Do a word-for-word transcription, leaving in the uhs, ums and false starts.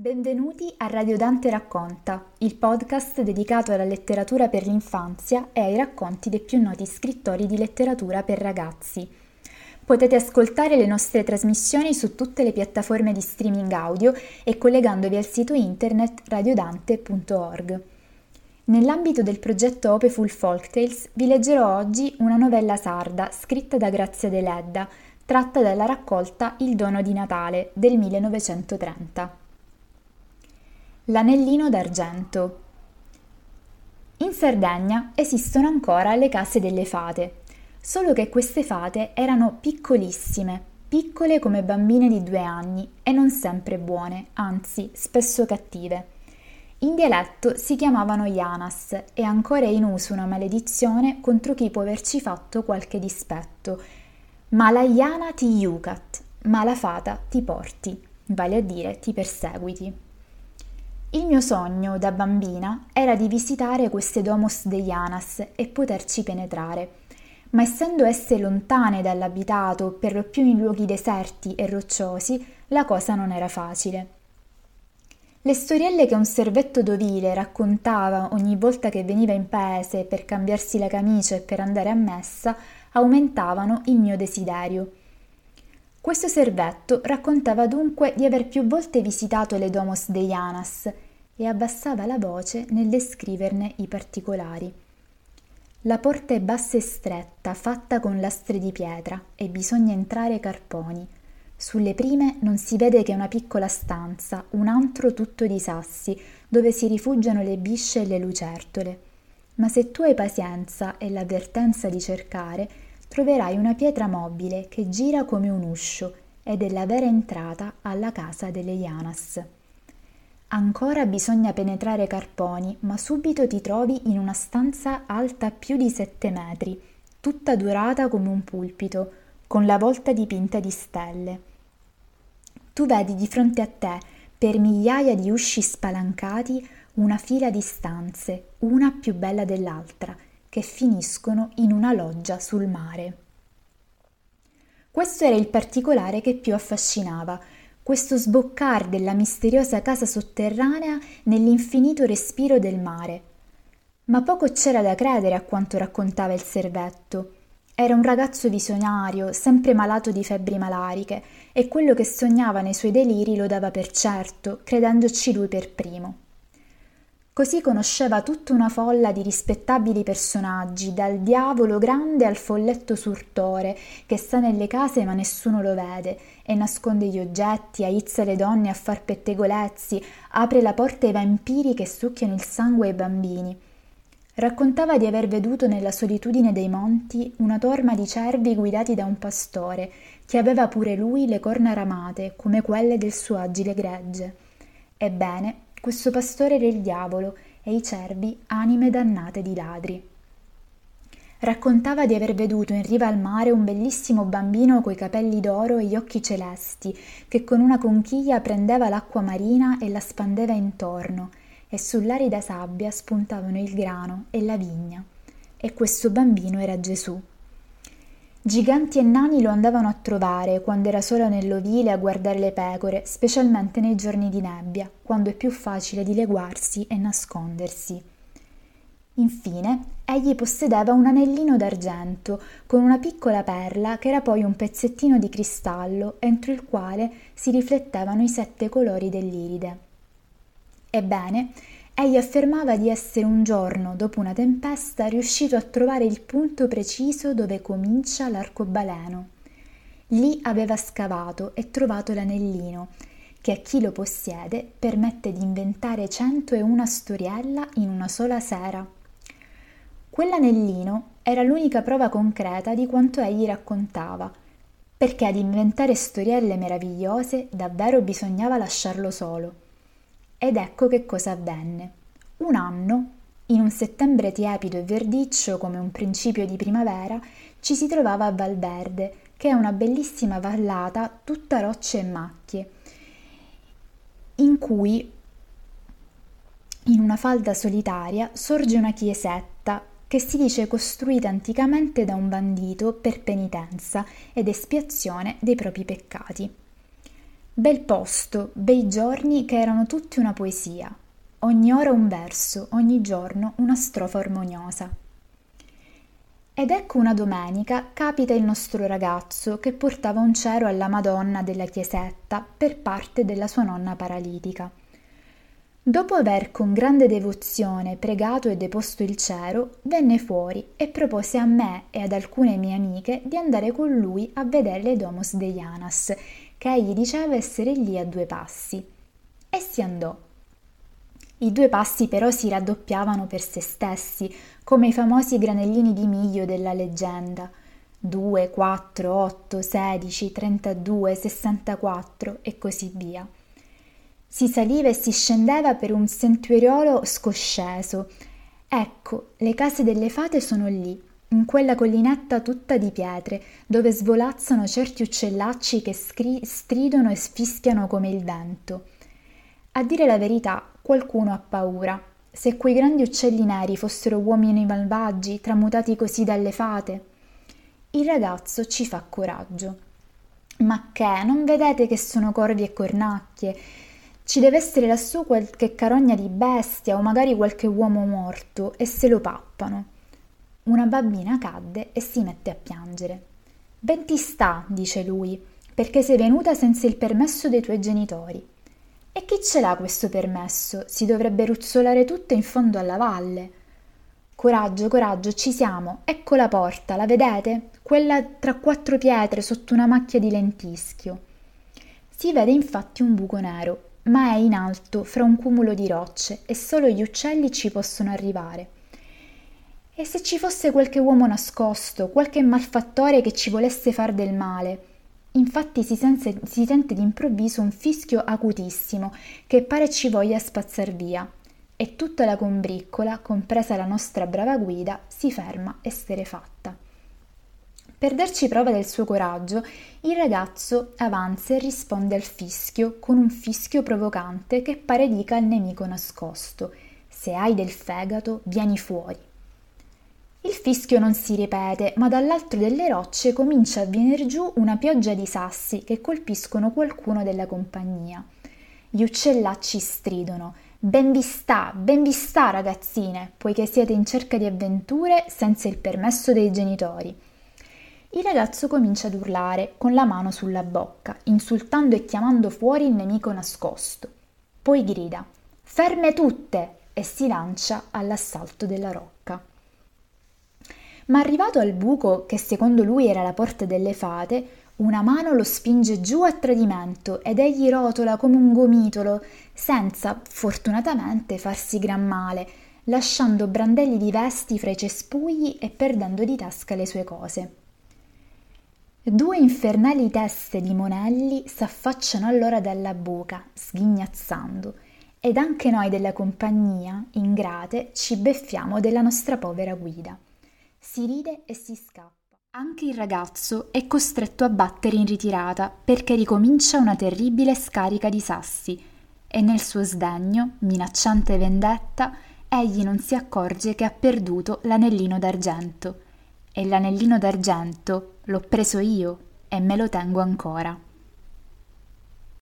Benvenuti a Radio Dante Racconta, il podcast dedicato alla letteratura per l'infanzia e ai racconti dei più noti scrittori di letteratura per ragazzi. Potete ascoltare le nostre trasmissioni su tutte le piattaforme di streaming audio e collegandovi al sito internet radio dante punto org. Nell'ambito del progetto Opeful Folktales vi leggerò oggi una novella sarda scritta da Grazia Deledda, tratta dalla raccolta Il dono di Natale del millenovecentotrenta. L'anellino d'argento. In Sardegna esistono ancora le case delle fate, solo che queste fate erano piccolissime, piccole come bambine di due anni e non sempre buone, anzi spesso cattive. In dialetto si chiamavano Ianas e ancora è in uso una maledizione contro chi può averci fatto qualche dispetto. Ma la Iana ti iucat, ma la fata ti porti, vale a dire ti perseguiti. Il mio sogno, da bambina, era di visitare queste domos de Ianas e poterci penetrare, ma essendo esse lontane dall'abitato, per lo più in luoghi deserti e rocciosi, la cosa non era facile. Le storielle che un servetto dovile raccontava ogni volta che veniva in paese per cambiarsi la camicia e per andare a messa aumentavano il mio desiderio. Questo servetto raccontava dunque di aver più volte visitato le domos de Ianas e abbassava la voce nel descriverne i particolari. La porta è bassa e stretta, fatta con lastre di pietra, e bisogna entrare carponi. Sulle prime non si vede che una piccola stanza, un antro tutto di sassi, dove si rifugiano le bisce e le lucertole. Ma se tu hai pazienza e l'avvertenza di cercare, troverai una pietra mobile che gira come un uscio ed è la vera entrata alla casa delle Ianas. Ancora bisogna penetrare carponi, ma subito ti trovi in una stanza alta più di sette metri, tutta dorata come un pulpito, con la volta dipinta di stelle. Tu vedi di fronte a te, per migliaia di usci spalancati, una fila di stanze, una più bella dell'altra, che finiscono in una loggia sul mare. Questo era il particolare che più affascinava, questo sboccar della misteriosa casa sotterranea nell'infinito respiro del mare. Ma poco c'era da credere a quanto raccontava il servetto. Era un ragazzo visionario, sempre malato di febbri malariche, e quello che sognava nei suoi deliri lo dava per certo, credendoci lui per primo. Così conosceva tutta una folla di rispettabili personaggi, dal diavolo grande al folletto surtore, che sta nelle case ma nessuno lo vede, e nasconde gli oggetti, aizza le donne a far pettegolezzi, apre la porta ai vampiri che succhiano il sangue ai bambini. Raccontava di aver veduto nella solitudine dei monti una torma di cervi guidati da un pastore, che aveva pure lui le corna ramate, come quelle del suo agile gregge. Ebbene, questo pastore era il diavolo e i cervi anime dannate di ladri. Raccontava di aver veduto in riva al mare un bellissimo bambino coi capelli d'oro e gli occhi celesti, che con una conchiglia prendeva l'acqua marina e la spandeva intorno, e sull'arida sabbia spuntavano il grano e la vigna. E questo bambino era Gesù. Giganti e nani lo andavano a trovare quando era solo nell'ovile a guardare le pecore, specialmente nei giorni di nebbia, quando è più facile dileguarsi e nascondersi. Infine, egli possedeva un anellino d'argento con una piccola perla che era poi un pezzettino di cristallo entro il quale si riflettevano i sette colori dell'iride. Ebbene, egli affermava di essere un giorno, dopo una tempesta, riuscito a trovare il punto preciso dove comincia l'arcobaleno. Lì aveva scavato e trovato l'anellino, che a chi lo possiede permette di inventare centouna storiella in una sola sera. Quell'anellino era l'unica prova concreta di quanto egli raccontava, perché ad inventare storielle meravigliose davvero bisognava lasciarlo solo. Ed ecco che cosa avvenne. Un anno, in un settembre tiepido e verdiccio come un principio di primavera, ci si trovava a Valverde, che è una bellissima vallata tutta rocce e macchie, in cui, in una falda solitaria, sorge una chiesetta che si dice costruita anticamente da un bandito per penitenza ed espiazione dei propri peccati. Bel posto, bei giorni che erano tutti una poesia. Ogni ora un verso, ogni giorno una strofa armoniosa. Ed ecco una domenica capita il nostro ragazzo che portava un cero alla Madonna della chiesetta per parte della sua nonna paralitica. Dopo aver con grande devozione pregato e deposto il cero, venne fuori e propose a me e ad alcune mie amiche di andare con lui a vedere le Domus Deianas, che egli diceva essere lì a due passi. E si andò. I due passi però si raddoppiavano per se stessi, come i famosi granellini di miglio della leggenda. due, quattro, otto, sedici, trentadue, sessantaquattro e così via. Si saliva e si scendeva per un sentieriolo scosceso. Ecco, le case delle fate sono lì, in quella collinetta tutta di pietre, dove svolazzano certi uccellacci che scri- stridono e sfischiano come il vento. A dire la verità, qualcuno ha paura. Se quei grandi uccelli neri fossero uomini malvagi, tramutati così dalle fate. Il ragazzo ci fa coraggio. Ma che, non vedete che sono corvi e cornacchie? Ci deve essere lassù qualche carogna di bestia o magari qualche uomo morto e se lo pappano. Una bambina cadde e si mette a piangere. «Ben ti sta», dice lui, «perché sei venuta senza il permesso dei tuoi genitori». «E chi ce l'ha questo permesso? Si dovrebbe ruzzolare tutto in fondo alla valle». «Coraggio, coraggio, ci siamo, ecco la porta, la vedete? Quella tra quattro pietre sotto una macchia di lentischio». Si vede infatti un buco nero, ma è in alto, fra un cumulo di rocce, e solo gli uccelli ci possono arrivare. E se ci fosse qualche uomo nascosto, qualche malfattore che ci volesse far del male? Infatti si, sense, si sente d'improvviso un fischio acutissimo che pare ci voglia spazzar via e tutta la combriccola, compresa la nostra brava guida, si ferma esterrefatta. Per darci prova del suo coraggio, il ragazzo avanza e risponde al fischio con un fischio provocante che pare dica al nemico nascosto: «Se hai del fegato, vieni fuori». Il fischio non si ripete, ma dall'alto delle rocce comincia a venir giù una pioggia di sassi che colpiscono qualcuno della compagnia. Gli uccellacci stridono: «Ben vi sta, ben vi sta, ragazzine, poiché siete in cerca di avventure senza il permesso dei genitori». Il ragazzo comincia ad urlare con la mano sulla bocca, insultando e chiamando fuori il nemico nascosto. Poi grida: «Ferme tutte!» e si lancia all'assalto della rocca. Ma arrivato al buco, che secondo lui era la porta delle fate, una mano lo spinge giù a tradimento ed egli rotola come un gomitolo, senza, fortunatamente, farsi gran male, lasciando brandelli di vesti fra i cespugli e perdendo di tasca le sue cose. Due infernali teste di monelli s'affacciano allora dalla buca, sghignazzando, ed anche noi della compagnia, ingrate, ci beffiamo della nostra povera guida. Si ride e si scappa. Anche il ragazzo è costretto a battere in ritirata perché ricomincia una terribile scarica di sassi e nel suo sdegno, minacciante vendetta, egli non si accorge che ha perduto l'anellino d'argento. E l'anellino d'argento l'ho preso io e me lo tengo ancora.